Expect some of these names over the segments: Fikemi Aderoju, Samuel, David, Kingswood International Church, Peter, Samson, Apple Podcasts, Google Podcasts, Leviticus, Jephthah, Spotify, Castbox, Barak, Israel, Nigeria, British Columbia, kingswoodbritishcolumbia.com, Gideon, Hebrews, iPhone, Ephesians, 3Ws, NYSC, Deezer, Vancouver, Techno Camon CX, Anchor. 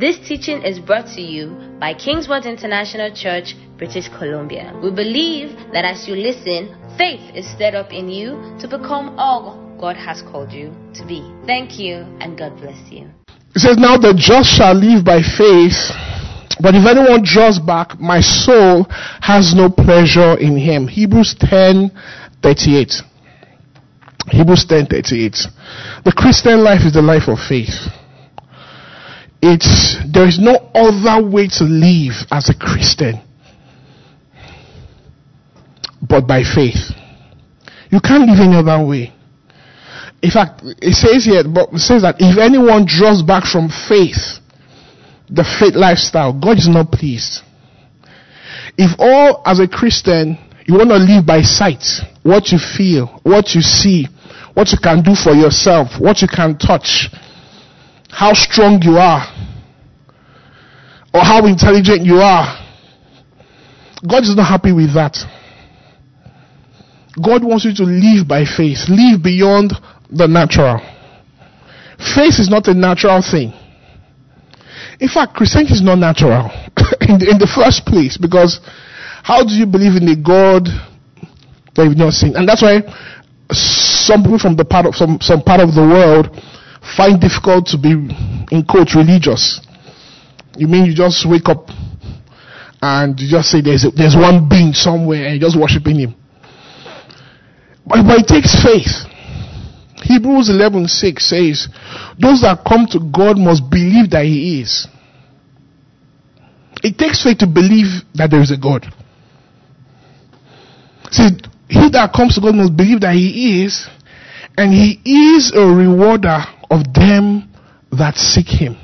This teaching is brought to you by Kingswood International Church, British Columbia. We believe that as you listen, faith is stirred up in you to become all God has called you to be. Thank you and God bless you. It says, now the just shall live by faith, but if anyone draws back, my soul has no pleasure in him. Hebrews 10:38. Hebrews 10:38. The Christian life is the life of faith. There is no other way to live as a Christian but by faith. You can't live any other way. In fact, it says here, but it says that if anyone draws back from faith, the faith lifestyle, God is not pleased. If all as a Christian, you want to live by sight, what you feel, what you see, what you can do for yourself, what you can touch, how strong you are, or how intelligent you are, God is not happy with that. God wants you to live by faith, live beyond the natural. Faith is not a natural thing. In fact, Christianity is not natural in the first place, because how do you believe in a God that you've not seen? And that's why some people from some part of the world find it difficult to be, in quotes, religious. You mean you just wake up and you just say there's one being somewhere and you're just worshiping him. But it takes faith. Hebrews 11:6 says, those that come to God must believe that he is. It takes faith to believe that there is a God. See, he that comes to God must believe that he is, and he is a rewarder of them that seek him.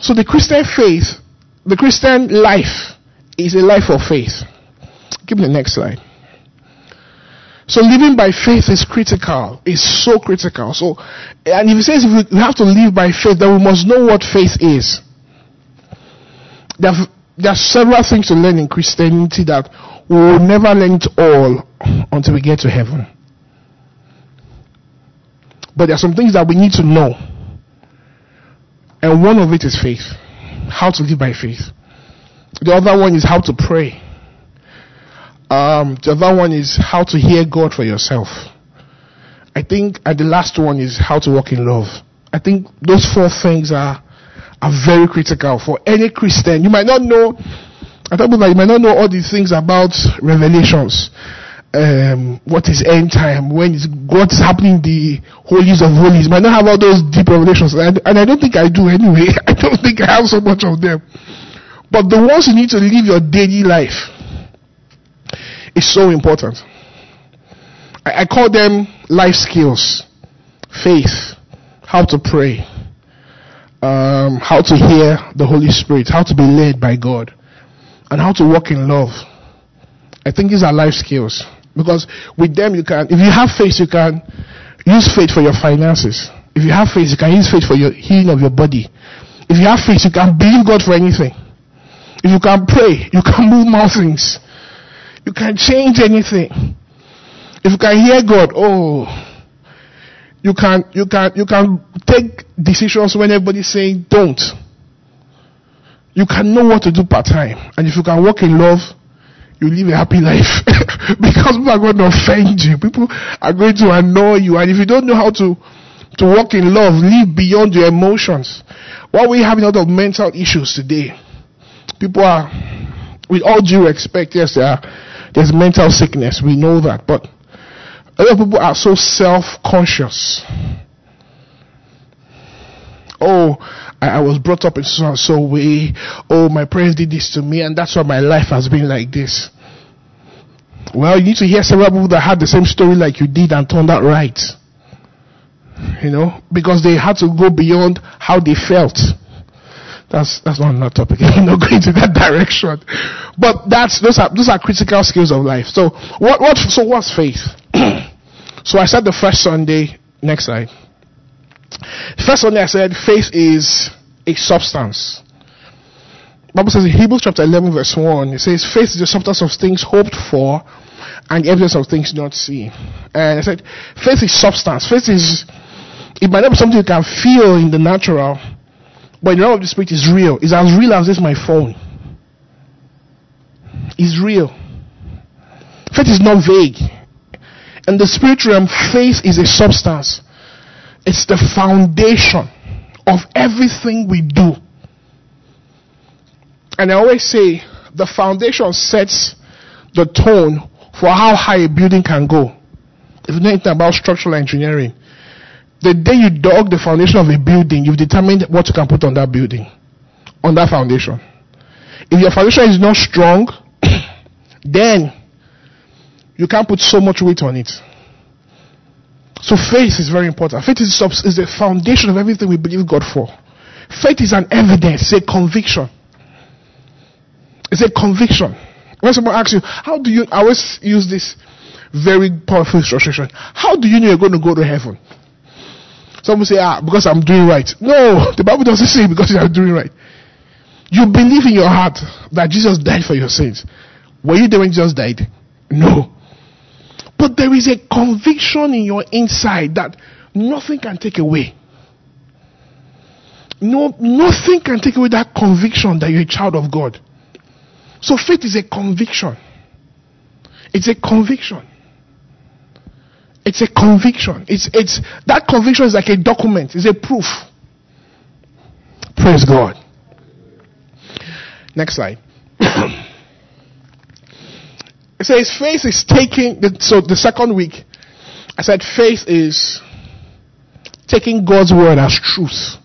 So the Christian faith, the Christian life is a life of faith. Give me the next slide. So living by faith is critical. It's so critical. So, and if it says we have to live by faith, then we must know what faith is. There are several things to learn in Christianity that we will never learn it all until we get to heaven. But there are some things that we need to know. And one of it is faith. How to live by faith. The other one is how to pray. The other one is how to hear God for yourself. I think the last one is how to walk in love. I think those four things are very critical for any Christian. You might not know, I thought about that, you might not know all these things about revelations. What is end time? What's happening in the holies of holies? You might not have all those deep revelations. And I don't think I do anyway. I don't think I have so much of them. But the ones you need to live your daily life, it's so important. I call them life skills. Faith. How to pray. How to hear the Holy Spirit. How to be led by God. And how to walk in love. I think these are life skills. Because with them you can, if you have faith, you can use faith for your finances. If you have faith, you can use faith for your healing of your body. If you have faith, you can believe God for anything. If you can pray, you can move mountains. You can change anything. If you can hear God, you can take decisions when everybody's saying don't. You can know what to do part time. And if you can walk in love, you live a happy life. Because people are going to offend you. People are going to annoy you. And if you don't know how to walk in love, live beyond your emotions. Why are we having a lot of mental issues today? People are, with all due respect, yes, there's mental sickness, we know that, but a lot of people are so self-conscious. I was brought up in so and so way, my parents did this to me, and that's why my life has been like this. Well, you need to hear several people that had the same story like you did and turned out right. You know, because they had to go beyond how they felt. That's not another topic. I'm not going to that direction. But those are critical skills of life. So what's faith? So I said the first Sunday, next slide. The first Sunday I said faith is a substance. The Bible says in Hebrews 11:1, it says faith is the substance of things hoped for and the evidence of things not seen. And I said faith is substance. Faith is, it might not be something you can feel in the natural, But the realm of the spirit is real. It's as real as this my phone. It's real. Faith is not vague. In the spirit realm, faith is a substance. It's the foundation of everything we do. And I always say, the foundation sets the tone for how high a building can go. If you know anything about structural engineering, the day you dug the foundation of a building, you've determined what you can put on that building, on that foundation. If your foundation is not strong, then you can't put so much weight on it. So faith is very important. Faith is the foundation of everything we believe God for. Faith is an evidence, a conviction. It's a conviction. When someone asks you, how do you, I always use this very powerful illustration. How do you know you're going to go to heaven? Some will say, because I'm doing right. No, the Bible doesn't say because you are doing right. You believe in your heart that Jesus died for your sins. Were you there when Jesus died? No. But there is a conviction in your inside that nothing can take away. No, nothing can take away that conviction that you're a child of God. So faith is a conviction. It's a conviction. It's a conviction. It's that conviction is like a document. It's a proof. Praise God. Next slide. It says faith is taking, so the second week, I said faith is taking God's word as truth.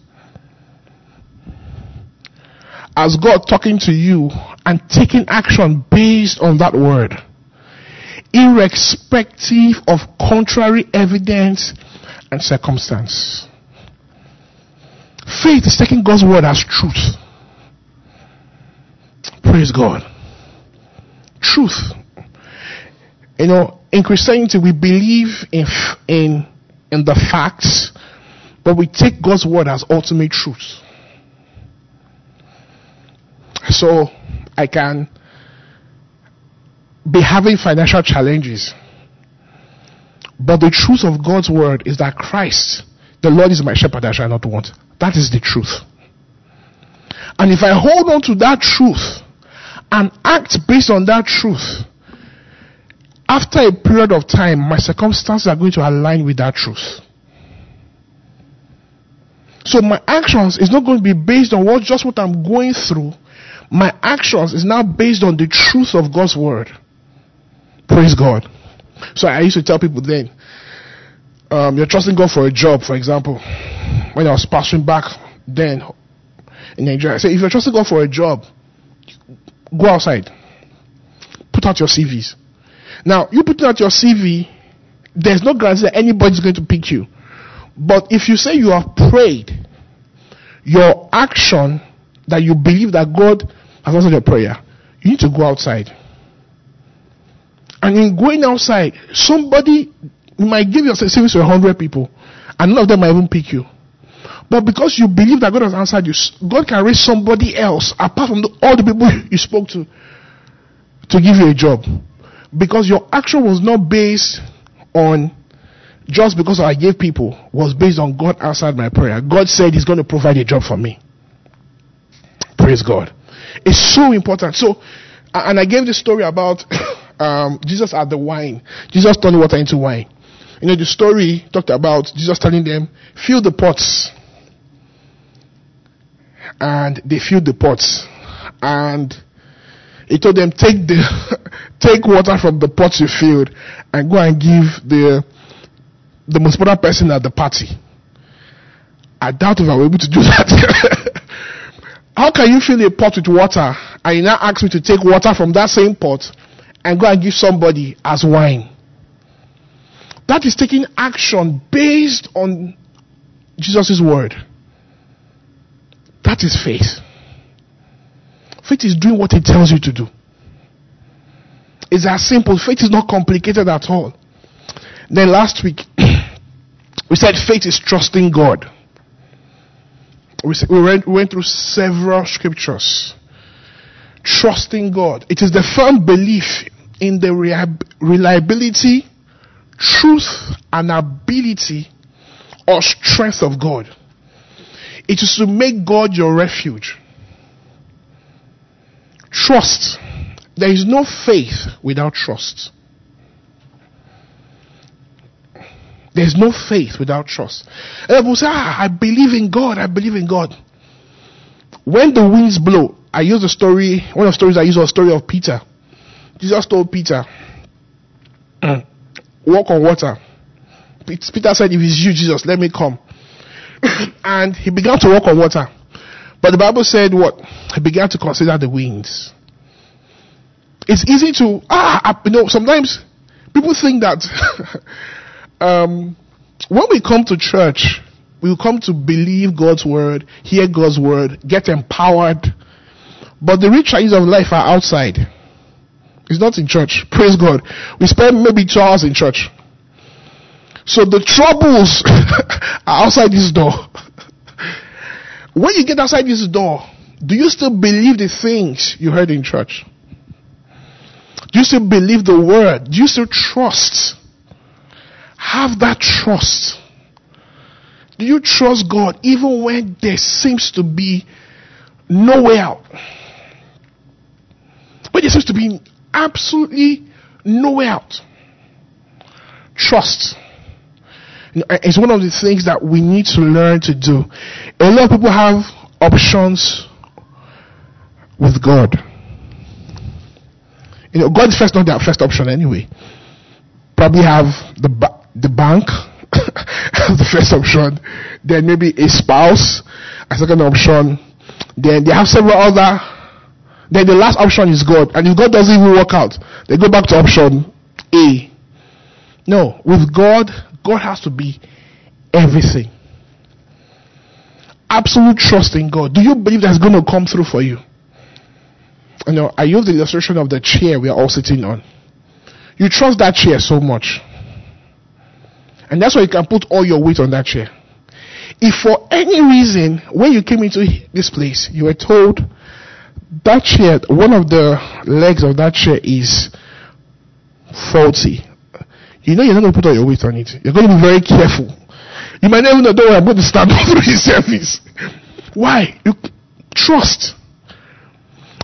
As God talking to you and taking action based on that word, irrespective of contrary evidence and circumstance. Faith is taking God's word as truth. Praise God. Truth. You know, in Christianity, we believe in the facts, but we take God's word as ultimate truth. So, I can be having financial challenges. But the truth of God's word is that Christ, the Lord is my shepherd, I shall not want. That is the truth. And if I hold on to that truth and act based on that truth, after a period of time, my circumstances are going to align with that truth. So my actions is not going to be based on what I'm going through. My actions is now based on the truth of God's word. Praise God. So I used to tell people then, you're trusting God for a job, for example. When I was pastoring back then in Nigeria, I said, if you're trusting God for a job, go outside. Put out your CVs. Now, you put out your CV, there's no guarantee that anybody's going to pick you. But if you say you have prayed, your action that you believe that God has answered your prayer, you need to go outside. And in going outside, somebody might give your service to 100 people, and none of them might even pick you. But because you believe that God has answered you, God can raise somebody else, apart from all the people you spoke to give you a job. Because your action was not based on just because I gave people, was based on God answered my prayer. God said He's going to provide a job for me. Praise God. It's so important. So, and I gave the story about Jesus at the wine. Jesus turned water into wine. You know, the story talked about Jesus telling them, fill the pots. And they filled the pots. And He told them, take water from the pots you filled and go and give the most important person at the party. I doubt if I were able to do that. How can you fill a pot with water and you now ask me to take water from that same pot and go and give somebody as wine? That is taking action based on Jesus' word. That is faith. Faith is doing what He tells you to do. It's as simple. Faith is not complicated at all. Then last week, we said faith is trusting God. We went through several scriptures. Trusting God. It is the firm belief in the reliability, truth, and ability or strength of God. It is to make God your refuge. Trust. There is no faith without trust. There's no faith without trust. And people say, I believe in God, I believe in God. When the winds blow, I use the story, one of the stories I use was the story of Peter. Jesus told Peter, walk on water. Peter said, if it's you, Jesus, let me come. And he began to walk on water. But the Bible said what? He began to consider the winds. It's easy to, sometimes people think that when we come to church, we come to believe God's word, hear God's word, get empowered. But the real challenges of life are outside. It's not in church. Praise God. We spend maybe 2 hours in church. So the troubles are outside this door. When you get outside this door, do you still believe the things you heard in church? Do you still believe the word? Do you still trust? Have that trust. Do you trust God even when there seems to be no way out? When there seems to be absolutely no way out. Trust. It's one of the things that we need to learn to do. A lot of people have options with God. You know, God is first not their first option anyway. Probably have the bank as the first option, then maybe a spouse as second option, then they have several other, then the last option is God. And if God doesn't even work out, they go back to option A. No, with God, God has to be everything. Absolute trust in God. Do you believe that's going to come through for you? You know, I use the illustration of the chair we are all sitting on. You trust that chair so much. And that's why you can put all your weight on that chair. If for any reason, when you came into this place, you were told that chair, one of the legs of that chair is faulty, you know you're not going to put all your weight on it. You're going to be very careful. You might never know, don't worry, I'm going to stand up through his service. Why? You trust.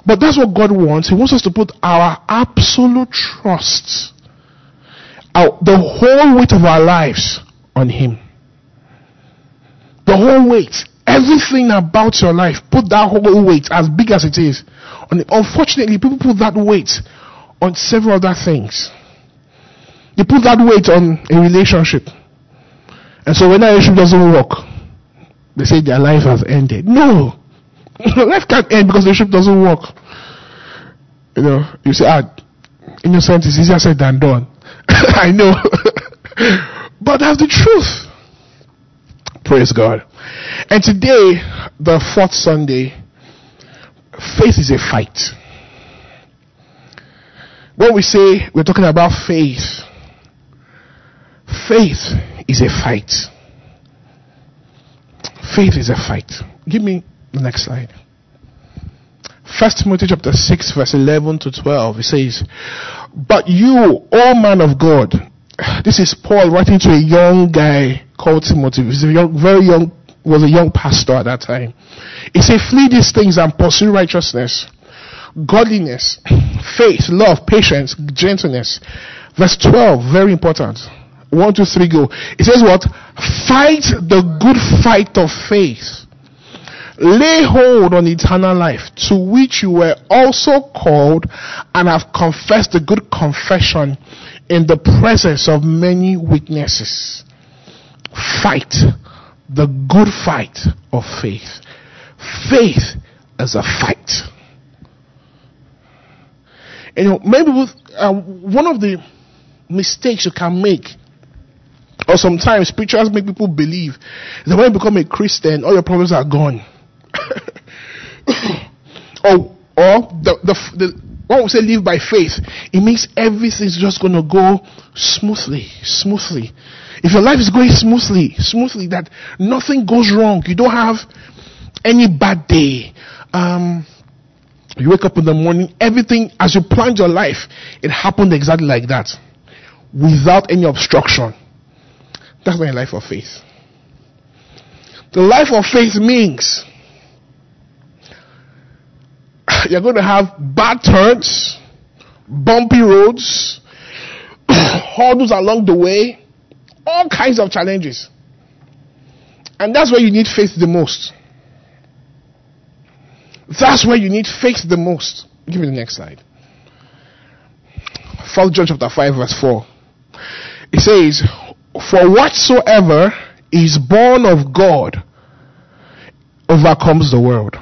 But that's what God wants. He wants us to put our absolute trust, the whole weight of our lives on Him. The whole weight. Everything about your life, put that whole weight, as big as it is, on it. Unfortunately, people put that weight on several other things. They put that weight on a relationship. And so when that relationship doesn't work, they say their life has ended. No. Life can't end because the relationship doesn't work. You know, you say, innocent is easier said than done. I know. But that's the truth. Praise God. And today, the fourth Sunday, faith is a fight. When we say we're talking about faith, faith is a fight. Faith is a fight. Give me the next slide. 1 Timothy chapter 6 verse 11 to 12. It says, but you, O man of God. This is Paul writing to a young guy called Timothy. He was a young pastor at that time. He said, flee these things and pursue righteousness, godliness, faith, love, patience, gentleness. Verse 12, very important. 1, 2, 3, go. It says what? Fight the good fight of faith. Lay hold on eternal life, to which you were also called and have confessed the good confession in the presence of many witnesses. Fight the good fight of faith. Faith is a fight. You know, maybe one of the mistakes you can make, or sometimes preachers make people believe, that when you become a Christian, all your problems are gone. When we say live by faith, it means everything's just going to go smoothly. If your life is going smoothly, that nothing goes wrong, you don't have any bad day, you wake up in the morning, everything as you planned your life, it happened exactly like that, without any obstruction. That's not a life of faith. The life of faith means you're going to have bad turns, bumpy roads, hurdles along the way, all kinds of challenges. And that's where you need faith the most. That's where you need faith the most. Give me the next slide. 1 John chapter 5 verse 4. It says, "For whatsoever is born of God overcomes the world.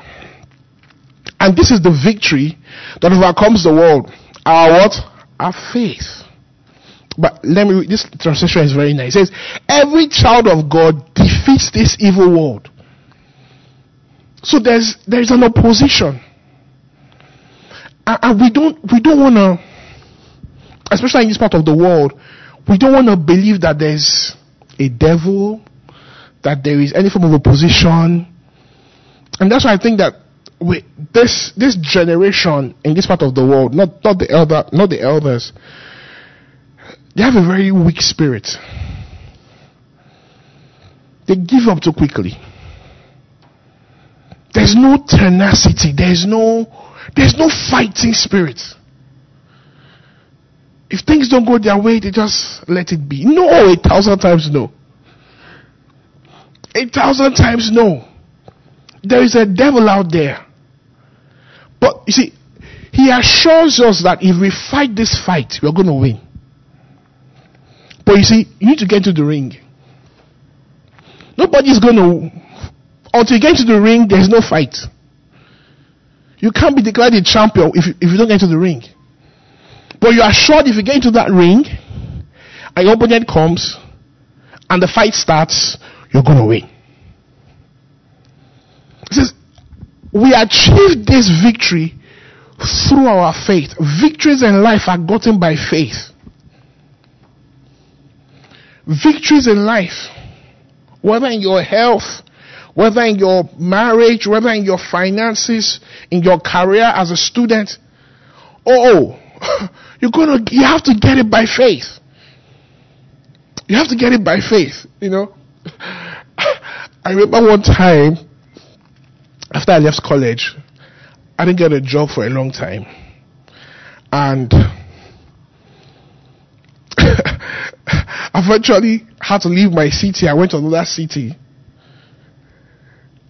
And this is the victory that overcomes the world. Our what? Our faith." But let me read. This translation is very nice. It says, "Every child of God defeats this evil world." So there's an opposition, and we don't want to, especially in this part of the world, we don't want to believe that there's a devil, that there is any form of opposition. And that's why I think that with this generation in this part of the world, not the elders, they have a very weak spirit. They give up too quickly. There's no tenacity. There's no fighting spirit. If things don't go their way, they just let it be. No, 1,000 times no. 1,000 times no. There is a devil out there. But you see, he assures us that if we fight this fight, we're going to win. But you see, you need to get to the ring. Nobody's going to... Until you get to the ring, there's no fight. You can't be declared a champion if you don't get to the ring. But you are sure if you get into that ring, and your opponent comes, and the fight starts, you're going to win. It says, we achieve this victory through our faith. Victories in life are gotten by faith. Victories in life, whether in your health, whether in your marriage, whether in your finances, in your career as a student, you have to get it by faith. You have to get it by faith, you know. I remember one time, after I left college, I didn't get a job for a long time. And I eventually had to leave my city. I went to another city.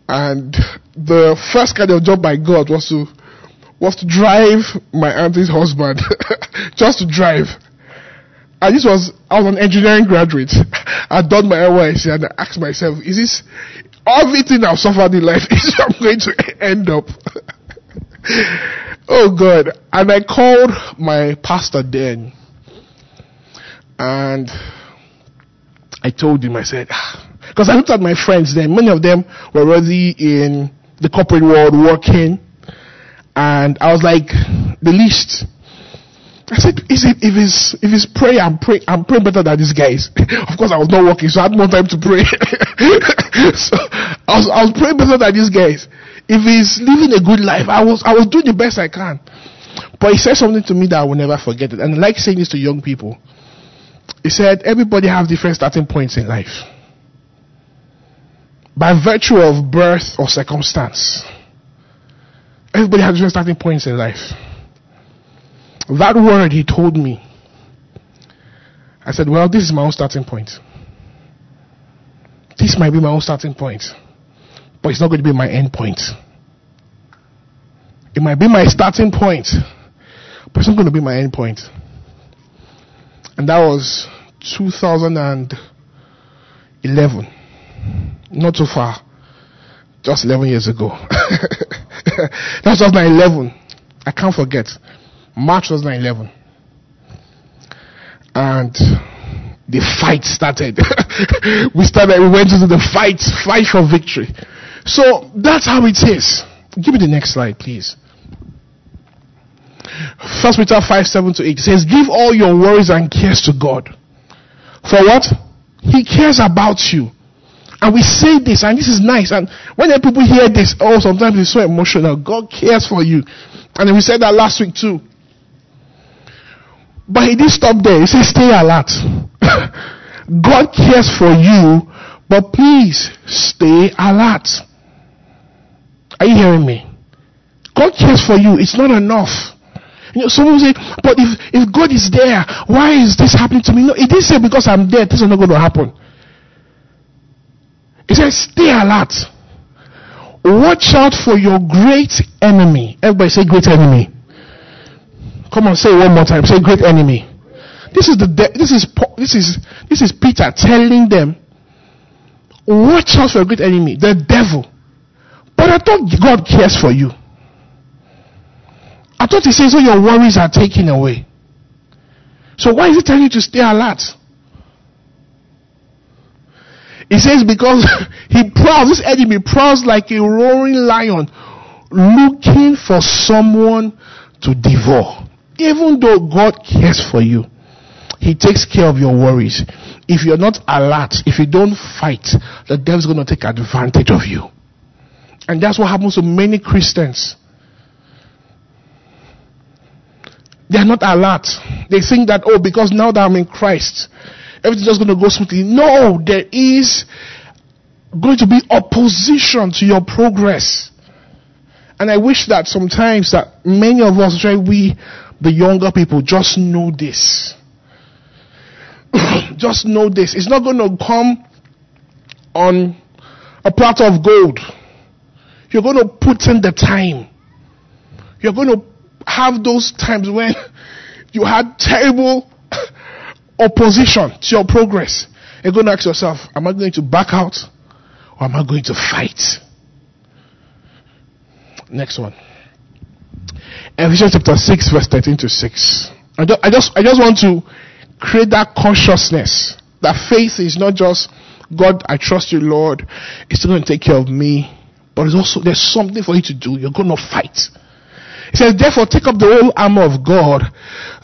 And the first kind of job I got was to drive my auntie's husband. Just to drive. And I was an engineering graduate. I'd done my NYSC, and I asked myself, is this everything I've suffered in life, is where I'm going to end up? Oh God. And I called my pastor then. And I told him, I said, because I looked at my friends then, many of them were already in the corporate world working, and I was like, the least. I said, if it's prayer, I'm praying better than these guys. Of course, I was not working, so I had more time to pray. So I was praying better than these guys. If it's living a good life, I was doing the best I can. But he said something to me that I will never forget it, and I like saying this to young people. He said, everybody have different starting points in life. By virtue of birth or circumstance. Everybody has different starting points in life. That word he told me. I said, well, this is my own starting point. This might be my own starting point. But it's not going to be my end point. It might be my starting point. But it's not going to be my end point. And that was 2011. Not too far. Just 11 years ago. That's just 9/11. I can't forget. March was 9/11. And the fight started. We went into the fight for victory. So that's how it is. Give me the next slide, please. 1 Peter 5:7-8 says, give all your worries and cares to God. For what? He cares about you. And we say this, and this is nice. And when people hear this, sometimes it's so emotional. God cares for you. And we said that last week too. But he didn't stop there. He said, stay alert. God cares for you, But please stay alert. Are you hearing me? God cares for you. It's not enough. You know, someone say, but if God is there, why is this happening to me? No, it didn't say because I'm there, this is not going to happen. It says, stay alert. Watch out for your great enemy. Everybody say great enemy. Come on, say it one more time. Say great enemy. This is Peter telling them, watch out for your great enemy, the devil. But I thought God cares for you. I thought he says all your worries are taken away. So why is he telling you to stay alert? He says because he prowls, this enemy prowls like a roaring lion looking for someone to devour. Even though God cares for you, he takes care of your worries. If you're not alert, if you don't fight, the devil's going to take advantage of you. And that's what happens to many Christians. They are not alert. They think that, oh, because now that I'm in Christ, everything's just going to go smoothly. No, there is going to be opposition to your progress. And I wish that sometimes that many of us, we, the younger people, just know this. Just know this. It's not going to come on a platter of gold. You're going to put in the time. You're going to have those times when you had terrible opposition to your progress. You're going to ask yourself, am I going to back out or am I going to fight? Next one. Ephesians chapter 6 verse 13 to 6. I just want to create that consciousness that faith is not just God, I trust you, Lord, it's still going to take care of me, but it's also there's something for you to do. You're going to fight. It says, therefore take up the whole armor of God,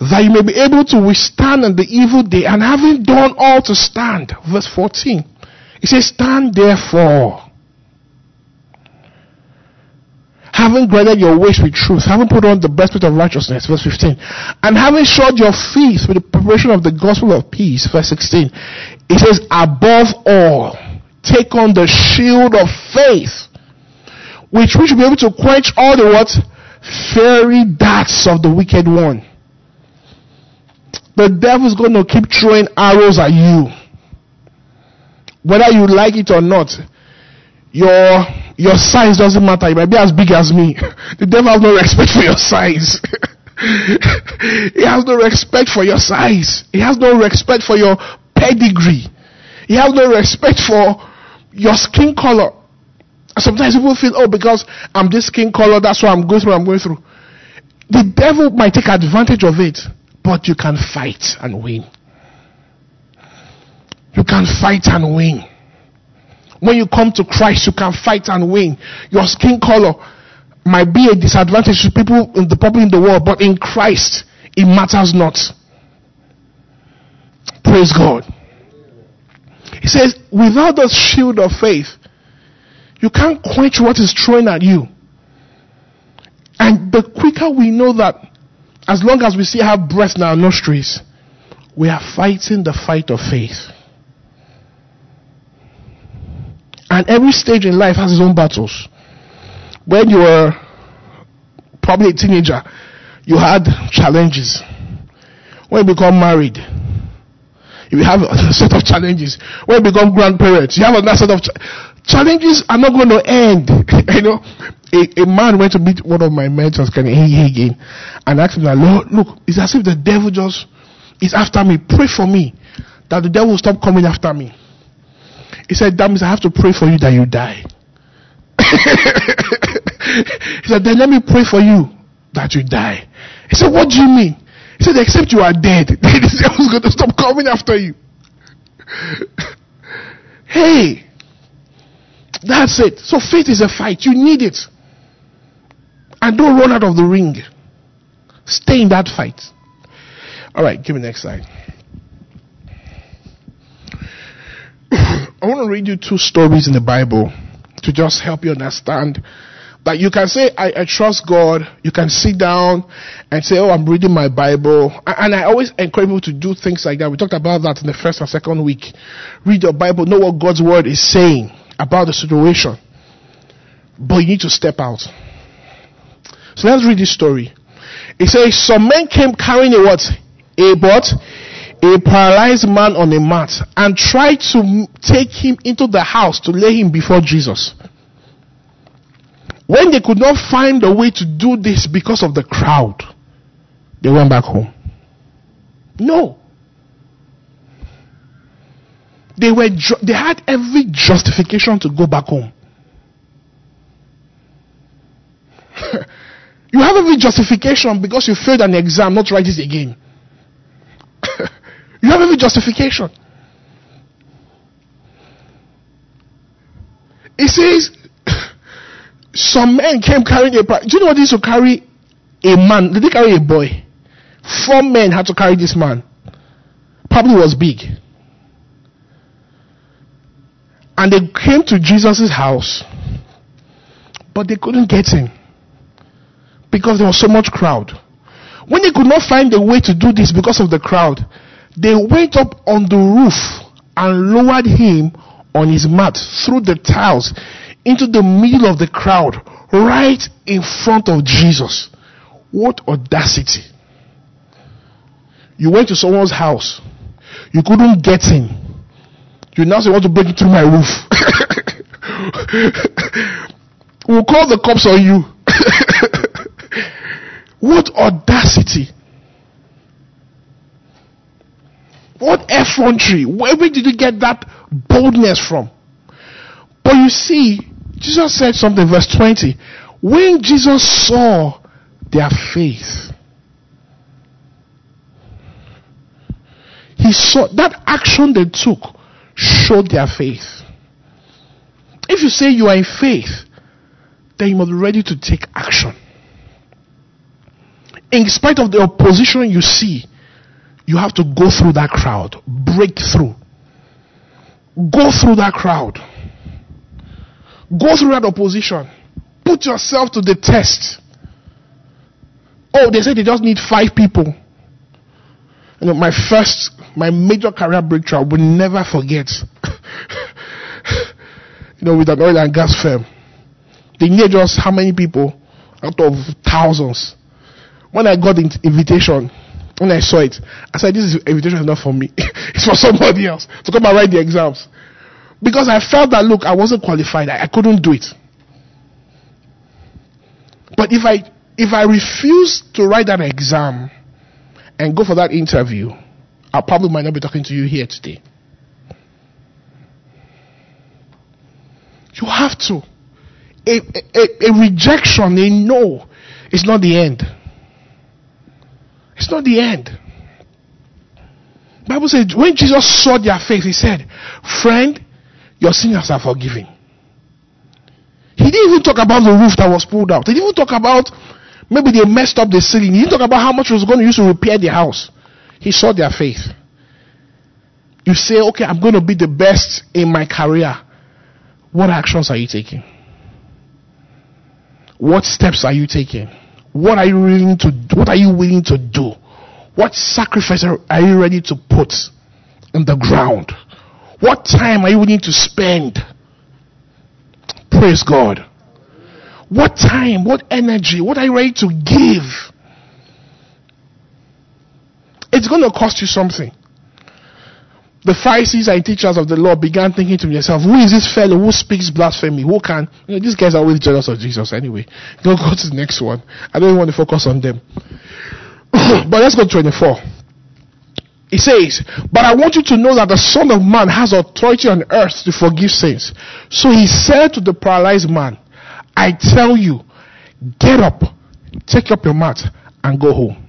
that you may be able to withstand on the evil day, and having done all to stand. Verse 14. It says, stand therefore, having girded your waist with truth, having put on the breastplate of righteousness, verse 15, and having shod your feet with the preparation of the gospel of peace, verse 16, it says, above all, take on the shield of faith, which we should be able to quench all the what? Fiery darts of the wicked one. The devil's going to keep throwing arrows at you. Whether you like it or not, your size doesn't matter. You might be as big as me. The devil has no respect for your size. He has no respect for your size. He has no respect for your pedigree. He has no respect for your skin color. Sometimes people feel, oh, because I'm this skin color, that's why I'm going through what I'm going through. The devil might take advantage of it, but you can fight and win. You can fight and win. When you come to Christ, you can fight and win. Your skin color might be a disadvantage to people in the public in the world, but in Christ, it matters not. Praise God. He says, without the shield of faith, you can't quench what is thrown at you. And the quicker we know that, as long as we still have breath in our nostrils, we are fighting the fight of faith. And every stage in life has its own battles. When you were probably a teenager, you had challenges. When you become married, you have a set of challenges. When you become grandparents, you have another set of challenges. Are not going to end. You know, a man went to meet one of my mentors, again, and asked him, Lord, look, it's as if the devil just is after me. Pray for me that the devil will stop coming after me. He said, that means I have to pray for you that you die. He said, then let me pray for you that you die. He said, what do you mean? He said, except you are dead, the devil's going to stop coming after you. Hey, that's it. So faith is a fight. You need it. And don't run out of the ring. Stay in that fight. All right, give me the next slide. I want to read you two stories in the Bible to just help you understand But you can say, I trust God. You can sit down and say, oh, I'm reading my Bible. And I always encourage people to do things like that. We talked about that in the first and second week. Read your Bible. Know what God's word is saying about the situation. But you need to step out. So let's read this story. It says, some men came carrying a what? A what? A paralyzed man on a mat, and tried to take him into the house to lay him before Jesus. When they could not find a way to do this because of the crowd, they went back home. No. They had every justification to go back home. You have every justification because you failed an exam, not write it again. You have every justification. It says, some men came carrying a... Do you know what it is to carry a man? Did they carry a boy? 4 men had to carry this man. Probably was big. And they came to Jesus' house. But they couldn't get him. Because there was so much crowd. When they could not find a way to do this because of the crowd, they went up on the roof and lowered him on his mat through the tiles into the middle of the crowd, right in front of Jesus. What audacity. You went to someone's house. You couldn't get in. You now say, want to break it through my roof. We'll call the cops on you. What audacity. What effrontery. Where did you get that boldness from? But you see, Jesus said something, verse 20. When Jesus saw their faith, he saw that action they took showed their faith. If you say you are in faith, then you must be ready to take action. In spite of the opposition you see, you have to go through that crowd, break through. Go through that crowd. Go through that opposition. Put yourself to the test. Oh, they say they just need 5 people. You know, my major career breakthrough, I will never forget. You know, with an oil and gas firm. They knew just how many people out of thousands. When I got the invitation, when I saw it, I said, this invitation is not for me. It's for somebody else to come and write the exams. Because I felt that, look, I wasn't qualified. I couldn't do it. But if I refuse to write that exam and go for that interview, I probably might not be talking to you here today. You have to. A rejection, a no, is not the end. It's not the end. The Bible says, when Jesus saw their faith, he said, friend, your sins are forgiven. He didn't even talk about the roof that was pulled out. He didn't even talk about maybe they messed up the ceiling. He didn't talk about how much he was going to use to repair the house. He saw their faith. You say, okay, I'm going to be the best in my career. What actions are you taking? What steps are you taking? What are you willing to do? What are you willing to do? What sacrifice are you ready to put in the ground? What time are you willing to spend? Praise God. What time, what energy, what are you ready to give? It's going to cost you something. The Pharisees and teachers of the law began thinking to themselves, who is this fellow who speaks blasphemy? Who can? You know, these guys are always jealous of Jesus anyway. Don't go to the next one. I don't want to focus on them. But let's go to 24. He says, but I want you to know that the Son of Man has authority on earth to forgive sins. So he said to the paralyzed man, I tell you, get up, take up your mat, and go home.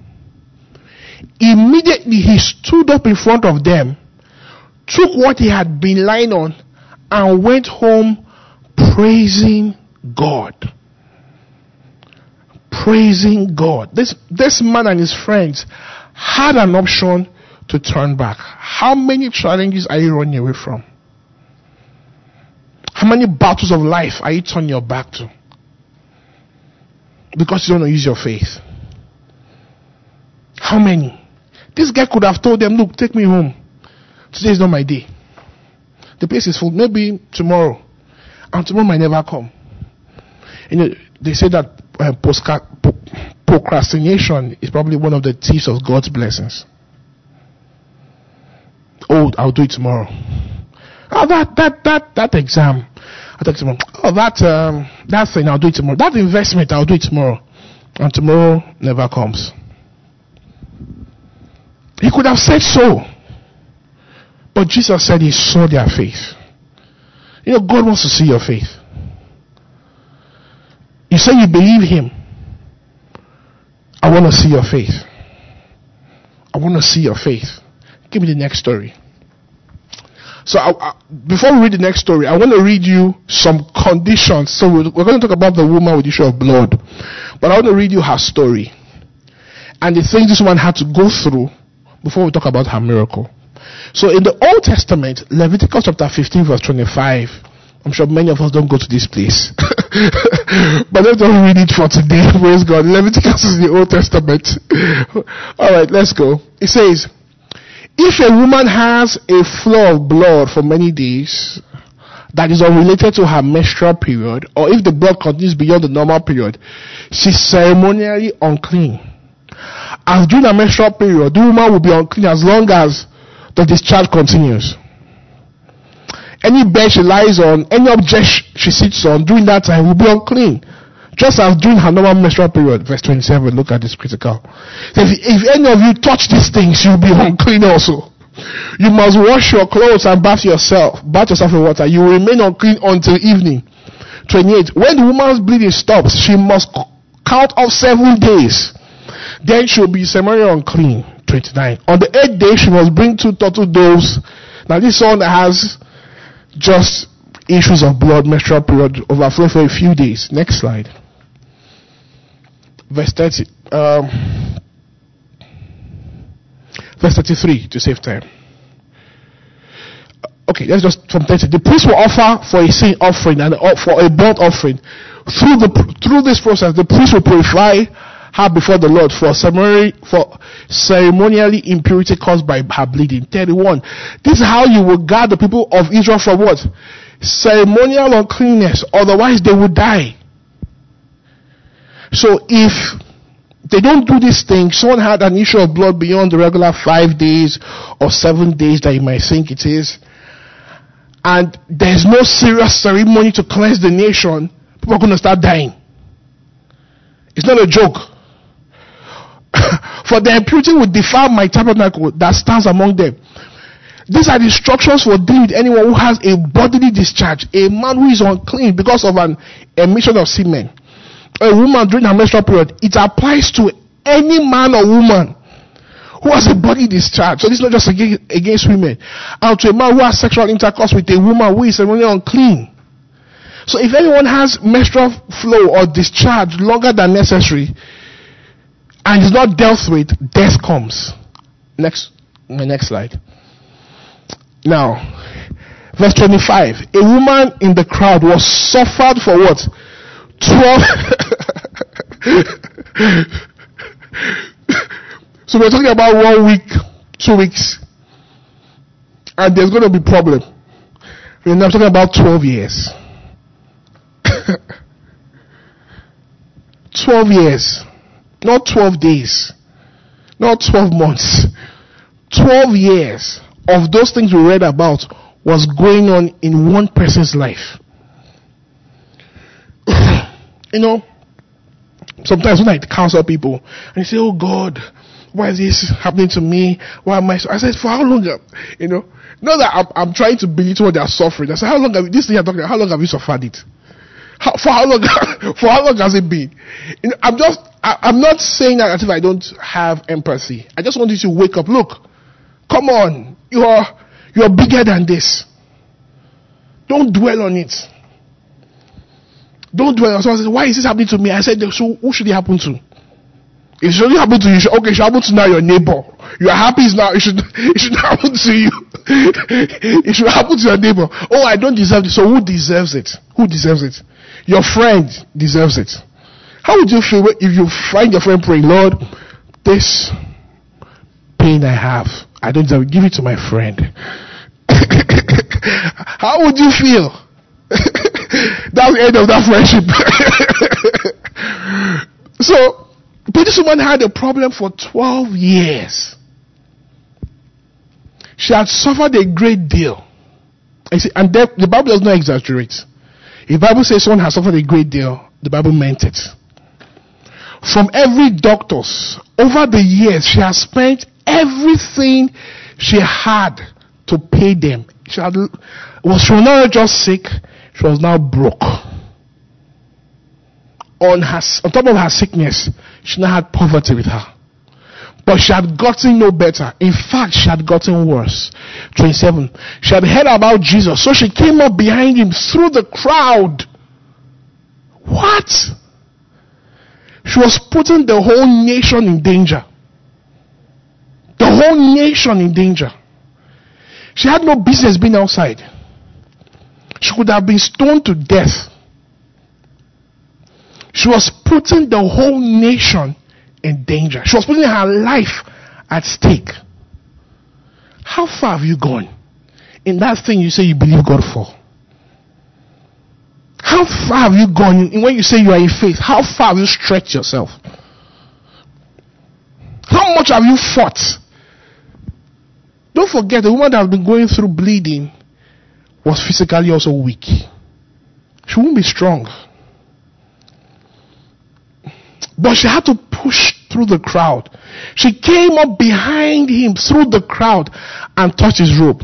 Immediately he stood up in front of them, took what he had been lying on, and went home praising God. Praising God. This man and his friends had an option to turn back. How many challenges are you running away from? How many battles of life are you turning your back to? because you don't want to use your faith. How many? This guy could have told them, look, take me home. Today is not my day. The place is full. Maybe tomorrow. And tomorrow might never come. And you know, they say that procrastination is probably one of the thieves of God's blessings. Oh, I'll do it tomorrow. Oh, that exam. I'll do it tomorrow. Oh, that thing, I'll do it tomorrow. That investment, I'll do it tomorrow. And tomorrow never comes. He could have said so. But Jesus said he saw their faith. You know, God wants to see your faith. You say you believe him. I want to see your faith. I want to see your faith. Give me the next story. So before we read the next story, I want to read you some conditions. So we're going to talk about the woman with the issue of blood. But I want to read you her story. And the things this woman had to go through before we talk about her miracle. So in the Old Testament, Leviticus chapter 15 verse 25. I'm sure many of us don't go to this place. But let's don't read it for today. Praise God. Leviticus is the Old Testament. Alright, let's go. It says, if a woman has a flow of blood for many days that is unrelated to her menstrual period, or if the blood continues beyond the normal period, she's ceremonially unclean. As during her menstrual period, the woman will be unclean as long as the discharge continues. Any bed she lies on, any object she sits on during that time will be unclean, just as during her normal menstrual period. Verse 27, look at this critical. So if any of you touch these things, you'll be unclean also. You must wash your clothes and bathe yourself in water. You will remain unclean until evening. 28, when the woman's bleeding stops, she must count off 7 days. Then she'll be ceremonially unclean. 29. On the 8th day, she must bring 2 turtle doves. Now, this one has just issues of blood, menstrual period, overflow for a few days. Next slide. Verse 30. Verse 33, to save time. Okay, let's just from 30. The priest will offer for a sin offering and for a burnt offering. Through this process, the priest will purify her before the Lord for ceremonially impurity caused by her bleeding. 31. This is how you will guard the people of Israel from what? Ceremonial uncleanness. Otherwise they will die. So if they don't do this thing, someone had an issue of blood beyond the regular 5 days or 7 days that you might think it is, and there's no serious ceremony to cleanse the nation, people are going to start dying. It's not a joke. For the impurity will defile my tabernacle that stands among them. These are the instructions for dealing with anyone who has a bodily discharge, a man who is unclean because of an emission of semen, a woman during her menstrual period. It applies to any man or woman who has a bodily discharge. So this is not just against women. And to a man who has sexual intercourse with a woman who is ceremonially unclean. So if anyone has menstrual flow or discharge longer than necessary, and is not dealt with, death comes. Next slide. Now, verse 25. A woman in the crowd was suffered for what? 12. So we're talking about 1 week, 2 weeks. And there's going to be problem. We're now talking about 12 years. 12 years. Not 12 days, not 12 months, 12 years of those things we read about was going on in one person's life. You know, sometimes when I counsel people, and they say, oh God, why is this happening to me? Why am I? I said, for how long? You know, not that I'm trying to belittle what they are suffering. I said, how long have you, this thing you're talking about, how long have you suffered it? For how long has it been? You know, I'm not saying that as if I don't have empathy. I just want you to wake up. Look, come on. You are bigger than this. Don't dwell on it. Don't dwell on it. Someone says, why is this happening to me? I said, so who should it happen to? It should only happen to you. It should happen to now your neighbor. You are happy now. It should happen to you. It should happen to your neighbor. Oh, I don't deserve this. So who deserves it? Your friend deserves it. How would you feel if you find your friend praying, Lord, this pain I have, I don't deserve, give it to my friend? How would you feel? That's the end of that friendship. So, but this woman had a problem for 12 years. She had suffered a great deal. And the Bible does not exaggerate. If the Bible says someone has suffered a great deal, the Bible meant it. From every doctor's, over the years, she has spent everything she had to pay them. She was not just sick, she was now broke. On top of her sickness, she now had poverty with her. But she had gotten no better. In fact, she had gotten worse. 27. She had heard about Jesus, so she came up behind him through the crowd. What? She was putting the whole nation in danger. The whole nation in danger. She had no business being outside. She could have been stoned to death. She was putting the whole nation in danger. She was putting her life at stake. How far have you gone in that thing you say you believe God for? How far have you gone in when you say you are in faith? How far have you stretched yourself? How much have you fought? Don't forget, the woman that has been going through bleeding was physically also weak. She wouldn't be strong. But she had to push through the crowd. She came up behind him through the crowd and touched his robe.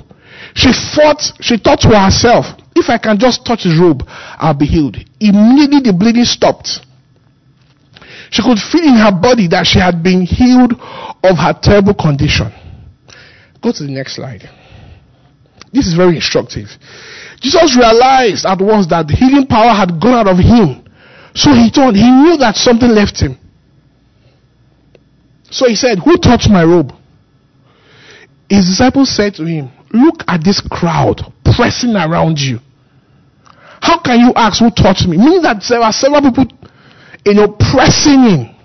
She thought to herself, if I can just touch his robe, I'll be healed. Immediately the bleeding stopped. She could feel in her body that she had been healed of her terrible condition. Go to the next slide. This is very instructive. Jesus realized at once that the healing power had gone out of him. So he knew that something left him. So he said, who touched my robe? His disciples said to him, look at this crowd pressing around you. How can you ask who touched me? Meaning that there are several people pressing him.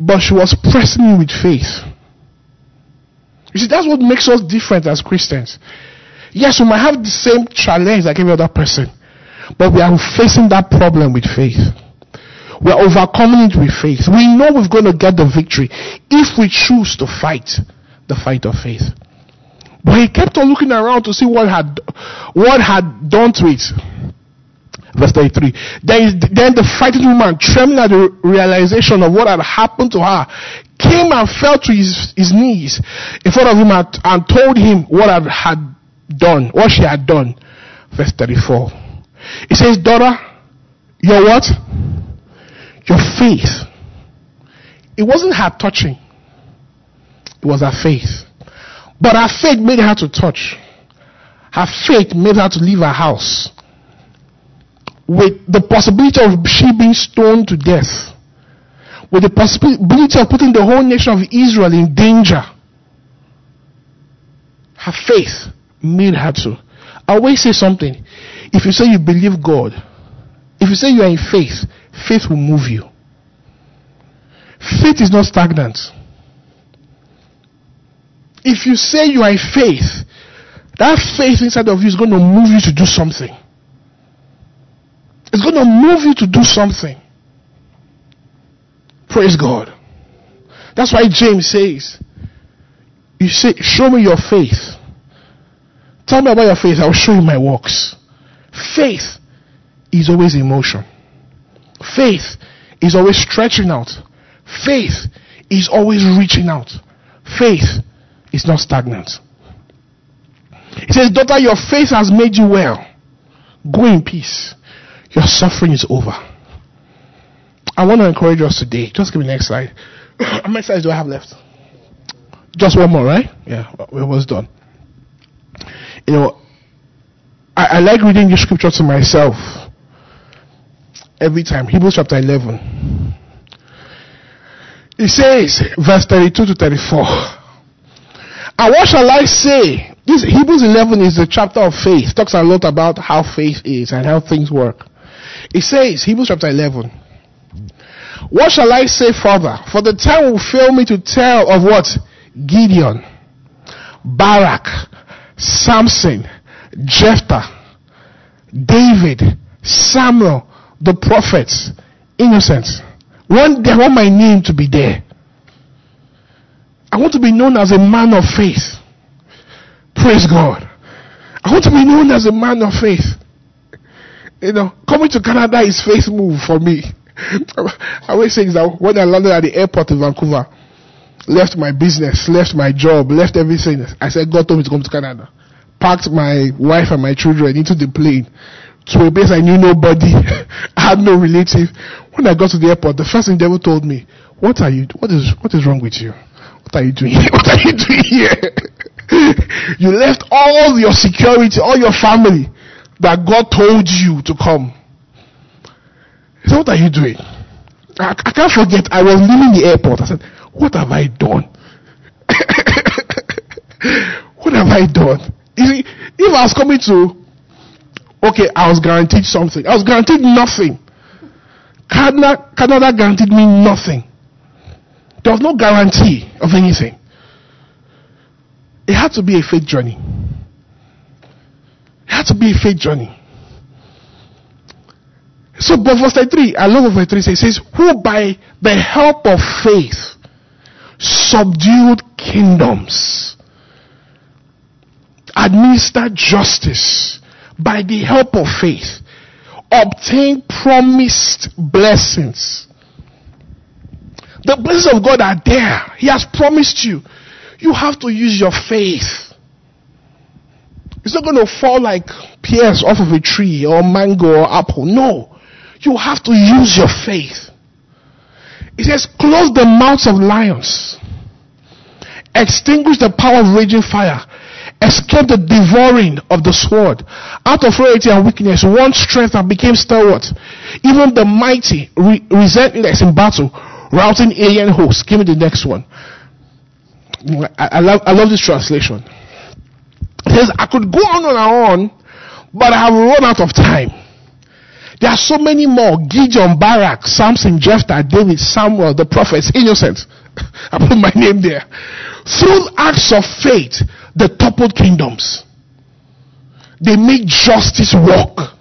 But she was pressing him with faith. You see, that's what makes us different as Christians. Yes, we might have the same challenge like every other person, but we are facing that problem with faith. We are overcoming it with faith. We know we're going to get the victory if we choose to fight the fight of faith. But he kept on looking around to see what had done to it. Verse 33. Then the frightened woman, trembling at the realization of what had happened to her, came and fell to his knees in front of him and told him what she had done. Verse 34. It says, daughter, your what? Your faith. It wasn't her touching. It was her faith. But her faith made her to touch. Her faith made her to leave her house with the possibility of she being stoned to death, with the possibility of putting the whole nation of Israel in danger. Her faith made her to. I always say something. If you say you believe God, if you say you are in faith, faith will move you. Faith is not stagnant. If you say you are in faith, that faith inside of you is going to move you to do something. It's going to move you to do something. Praise God. That's why James says, you say, show me your faith. Tell me about your faith, I will show you my works. Faith is always in motion. Faith is always stretching out. Faith is always reaching out. Faith is not stagnant. It says, daughter, your faith has made you well. Go in peace. Your suffering is over. I want to encourage us today. Just give me the next slide. How many slides do I have left? Just one more, right? Yeah, we're almost done. You know, I like reading the scripture to myself every time. Hebrews chapter 11. It says, verse 32 to 34. And what shall I say? This Hebrews 11 is the chapter of faith. It talks a lot about how faith is and how things work. It says, Hebrews chapter 11, What shall I say further? For the time will fail me to tell of what? Gideon, Barak, Samson, Jephthah, David, Samuel, the prophets, innocents. One day I want my name to be there. I want to be known as a man of faith. Praise God. I want to be known as a man of faith. You know, coming to Canada is faith move for me. I always say that when I landed at the airport in Vancouver, left my business, left my job, left everything. I said, God told me to come to Canada. Packed my wife and my children into the plane to a place I knew nobody. I had no relative. When I got to the airport, the first thing the devil told me, what is wrong with you? What are you doing here? What are you doing here? You left all your security, all your family that God told you to come. He said, what are you doing? I can't forget, I was leaving the airport. I said, what have I done? What have I done? You see, if I was coming to, okay, I was guaranteed something. I was guaranteed nothing. Canada guaranteed me nothing. There was no guarantee of anything. It had to be a faith journey. It had to be a faith journey. So, but verse 3, I love verse 3, says, who by the help of faith subdued kingdoms, administered justice by the help of faith, obtained promised blessings. The blessings of God are there. He has promised you. You have to use your faith. It's not going to fall like pears off of a tree or mango or apple. No. You have to use your faith. It says, close the mouths of lions. Extinguish the power of raging fire. Escape the devouring of the sword. Out of frailty and weakness, one strength and became stalwart. Even the mighty, resentless in battle, routing alien hosts. Give me the next one. I love this translation. It says, I could go on and on, but I have run out of time. There are so many more. Gideon, Barak, Samson, Jephthah, David, Samuel, the prophets, innocent. I put my name there. Through acts of faith, they toppled kingdoms. They made justice work.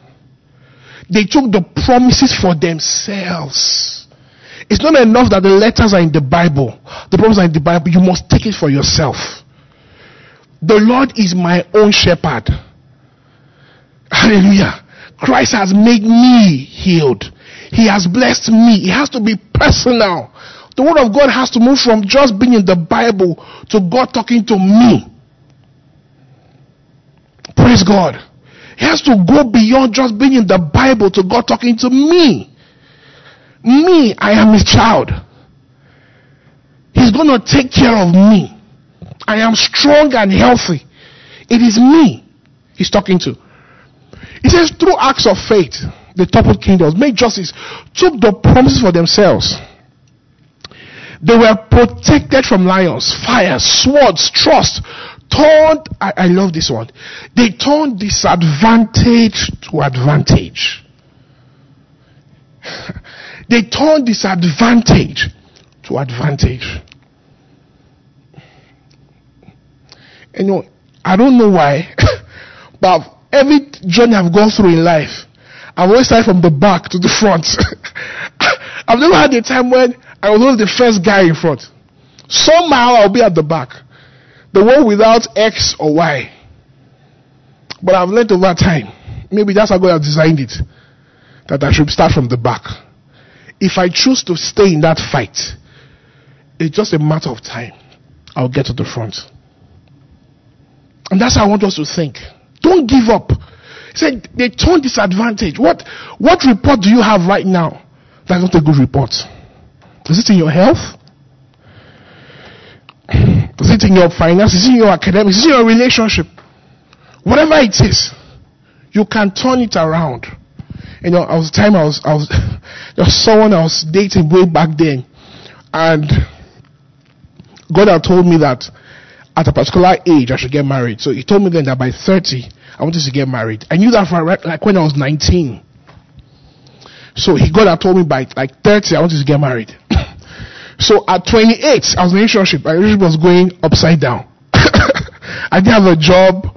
They took the promises for themselves. It's not enough that the letters are in the Bible. The promises are in the Bible. You must take it for yourself. The Lord is my own shepherd. Hallelujah. Christ has made me healed. He has blessed me. It has to be personal. The word of God has to move from just being in the Bible to God talking to me. Praise God. It has to go beyond just being in the Bible to God talking to me. Me, I am his child. He's going to take care of me. I am strong and healthy. It is me he's talking to. He says, through acts of faith, they toppled kingdoms, made justice, took the promises for themselves. They were protected from lions, fires, swords, trust, turned, I love this one, they turned disadvantage to advantage. They turn disadvantage to advantage. You know, I don't know why, but every journey I've gone through in life, I've always started from the back to the front. I've never had a time when I was always the first guy in front. Somehow I'll be at the back. The one without X or Y. But I've learned over time. Maybe that's how God has designed it. That I should start from the back. If I choose to stay in that fight, it's just a matter of time. I'll get to the front. And that's how I want us to think. Don't give up. He said, they turned disadvantage. What report do you have right now? That's not a good report. Is it in your health? Is it in your finances? Is it in your academics? Is it in your relationship? Whatever it is, you can turn it around. You know, at the time I was there was someone I was dating way back then, and God had told me that at a particular age I should get married. So He told me then that by 30 I wanted to get married. I knew that from like when I was 19. So God had told me by like 30, I wanted to get married. So at 28, I was in a relationship. My relationship was going upside down. I didn't have a job,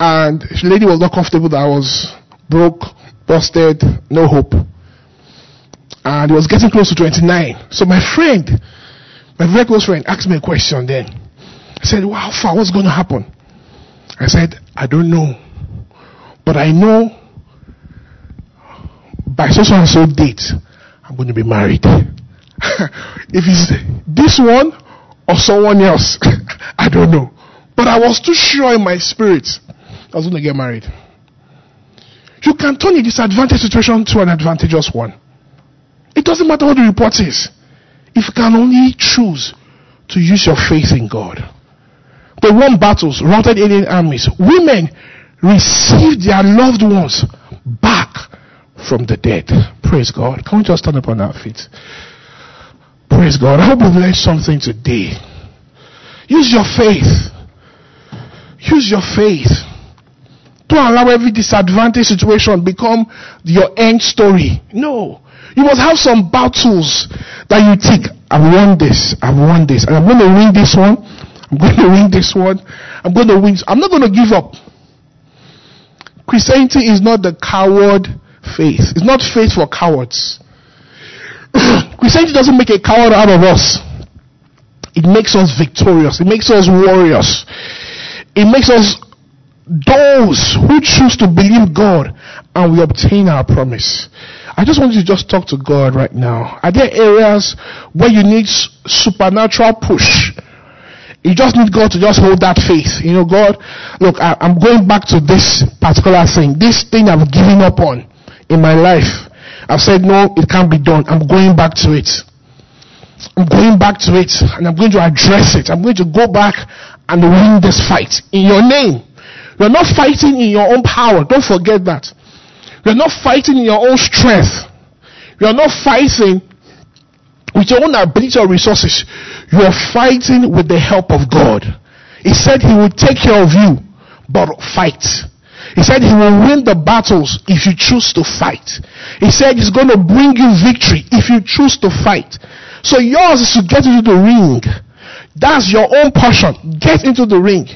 and the lady was not comfortable that I was broke, busted, no hope. And it was getting close to 29. So my very close friend, asked me a question then. I said, wow, far, what's going to happen? I said, I don't know. But I know by so-and-so date, I'm going to be married. If it's this one or someone else, I don't know. But I was too sure in my spirit I was going to get married. You can turn a disadvantage situation to an advantageous one. It doesn't matter what the report is. If you can only choose to use your faith in God. They won battles, routed alien armies. Women received their loved ones back from the dead. Praise God. Can we just stand up on our feet? Praise God. I hope we've learned something today. Use your faith. Use your faith. Don't allow every disadvantaged situation become your end story. No. You must have some battles that you think, I've won this. And I'm going to win this one. I'm going to win. I'm not going to give up. Christianity is not the coward faith. It's not faith for cowards. Christianity doesn't make a coward out of us. It makes us victorious. It makes us warriors. It makes us those who choose to believe God and we obtain our promise. I just want you to just talk to God right now. Are there areas where you need supernatural push? You just need God to just hold that faith. You know, God, look, I'm going back to this particular thing. This thing I've given up on in my life. I've said, no, it can't be done. I'm going back to it. I'm going back to it. And I'm going to address it. I'm going to go back and win this fight. In your name. You're not fighting in your own power. Don't forget that. You're not fighting in your own strength. You're not fighting with your own ability or resources. You are fighting with the help of God. He said he will take care of you, but fight. He said he will win the battles if you choose to fight. He said he's going to bring you victory if you choose to fight. So yours is to get into the ring. That's your own portion. Get into the ring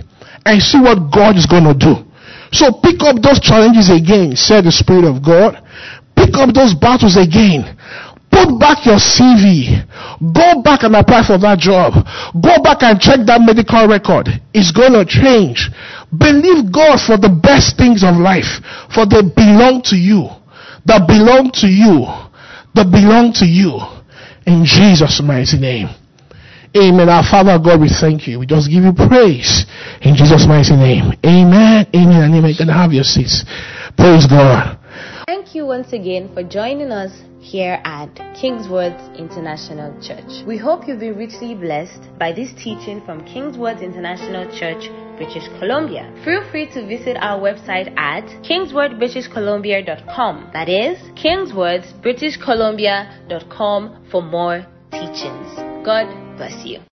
and see what God is going to do. So pick up those challenges again, said the Spirit of God. Pick up those battles again. Put back your CV. Go back and apply for that job. Go back and check that medical record. It's going to change. Believe God for the best things of life. For they belong to you. They belong to you. They belong to you. In Jesus' mighty name. Amen. Our Father God, we thank you. We just give you praise. In Jesus' mighty name. Amen. Amen. And amen. You can have your seats. Praise God. Thank you once again for joining us here at Kingswood International Church. We hope you've been richly blessed by this teaching from Kingswood International Church, British Columbia. Feel free to visit our website at kingswoodbritishcolumbia.com. That is kingswoodbritishcolumbia.com for more teachings. God bless you.